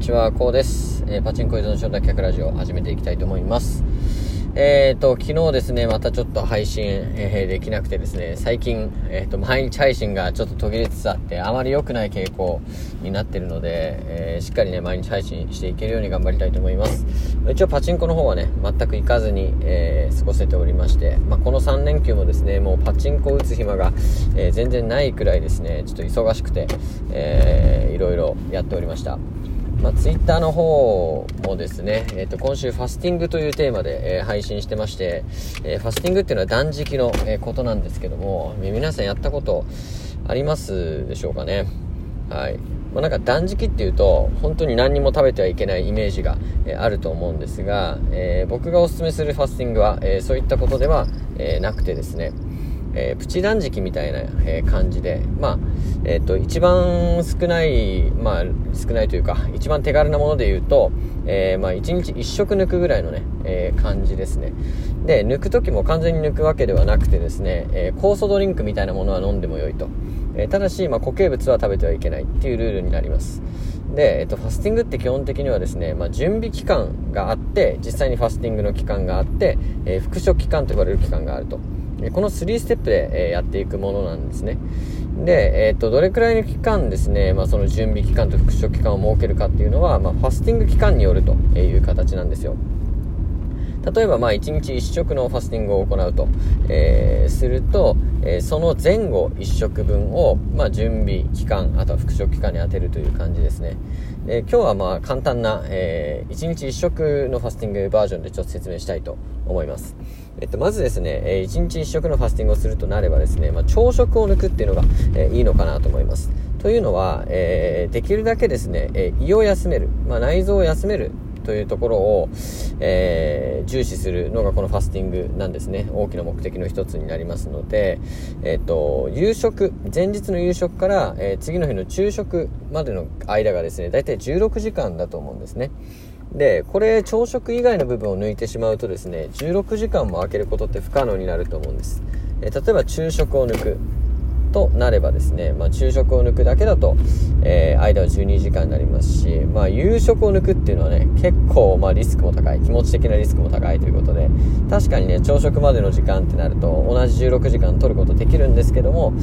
にちは、こうです。パチンコ依存症脱却ラジオを始めていきたいと思います。昨日ですね、またちょっと配信、できなくてですね、最近、毎日配信がちょっと途切れつつあって、あまり良くない傾向になっているので、しっかりね、毎日配信していけるように頑張りたいと思います。一応パチンコの方はね、全く行かずに、過ごせておりまして、この3連休もですね、もうパチンコを打つ暇が、全然ないくらいですね、ちょっと忙しくて、いろいろやっておりました。ツイッターの方もですね、今週ファスティングというテーマで、配信してまして、ファスティングっていうのは断食の、ことなんですけども、皆さんやったことありますでしょうかね。はい。なんか断食っていうと本当に何にも食べてはいけないイメージが、あると思うんですが、僕がおすすめするファスティングは、そういったことでは、なくてですね、プチ断食みたいな、感じで、一番少ない、少ないというか、一番手軽なもので言うと、一日一食抜くぐらいのね、感じですね。で、抜くときも完全に抜くわけではなくてですね、酵素ドリンクみたいなものは飲んでも良いと。ただし、固形物は食べてはいけないっていうルールになります。で、ファスティングって基本的にはですね、準備期間があって、実際にファスティングの期間があって、復食期間と呼ばれる期間があると。この3ステップで、やっていくものなんですね。で、どれくらいの期間ですね、その準備期間と復職期間を設けるかっていうのは、ファスティング期間によるという形なんですよ。例えば、1日1食のファスティングを行うと、すると、その前後1食分を、準備期間、あとは復食期間に当てるという感じですね。今日は、簡単な、1日1食のファスティングバージョンでちょっと説明したいと思います。まずですね、1日1食のファスティングをするとなればですね、朝食を抜くっていうのが、いいのかなと思います。というのは、できるだけですね、胃を休める、内臓を休めるというところを、重視するのがこのファスティングなんですね。大きな目的の一つになりますので、夕食、前日の夕食から、次の日の昼食までの間がですね、だいたい16時間だと思うんですね。で、これ朝食以外の部分を抜いてしまうとですね、16時間も空けることって不可能になると思うんです。例えば昼食を抜くとなればですね、昼食を抜くだけだと、間は12時間になりますし、夕食を抜くっていうのはね、結構リスクも高い、気持ち的なリスクも高いということで、確かにね、朝食までの時間ってなると同じ16時間取ることできるんですけども、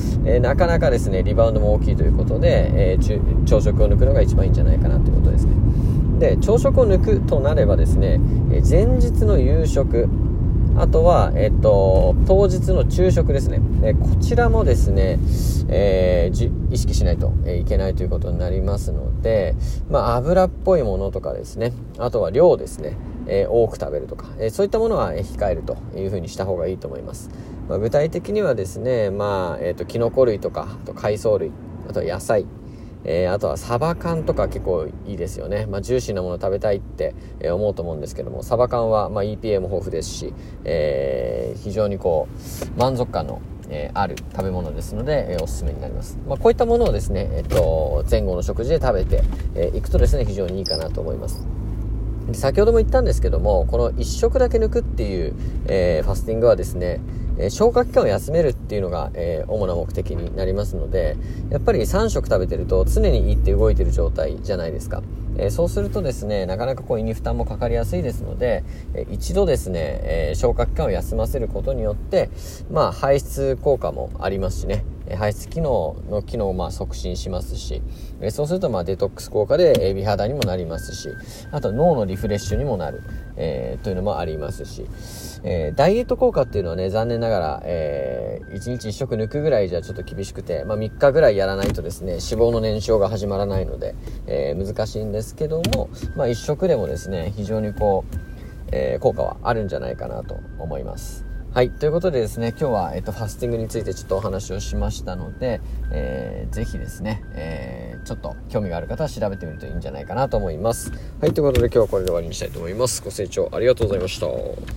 なかなかですね、リバウンドも大きいということで、朝食を抜くのが一番いいんじゃないかなということですね。で、朝食を抜くとなればですね、前日の夕食、あとは、当日の昼食ですね。こちらもですね、意識しないといけないということになりますので、油っぽいものとかですね、あとは量ですね、多く食べるとか、そういったものは控えるというふうにした方がいいと思います。具体的にはですね、キノコ類とか、あと海藻類、あとは野菜、あとはサバ缶とか結構いいですよね。ジューシーなもの食べたいって思うと思うんですけども、サバ缶はEPA も豊富ですし、非常にこう満足感のある食べ物ですので、おすすめになります。こういったものをですね、前後の食事で食べていくとですね、非常にいいかなと思います。先ほども言ったんですけども、この1食だけ抜くっていう、ファスティングはですね、消化器官を休めるっていうのが、主な目的になりますので、やっぱり3食食べてると常に胃って動いてる状態じゃないですか。そうするとですね、なかなかこう胃に負担もかかりやすいですので、一度ですね、消化器官を休ませることによって、排出効果もありますしね、排出機能の機能を促進しますし、そうするとデトックス効果で美肌にもなりますし、あと脳のリフレッシュにもなる、というのもありますし、ダイエット効果っていうのはね、残念ながら、1日1食抜くぐらいじゃちょっと厳しくて、3日ぐらいやらないとですね、脂肪の燃焼が始まらないので、難しいんですけども、1食でもですね、非常にこう、効果はあるんじゃないかなと思います。はい、ということでですね、今日は、ファスティングについてちょっとお話をしましたので、ぜひですね、ちょっと興味がある方は調べてみるといいんじゃないかなと思います。はい、ということで今日はこれで終わりにしたいと思います。ご清聴ありがとうございました。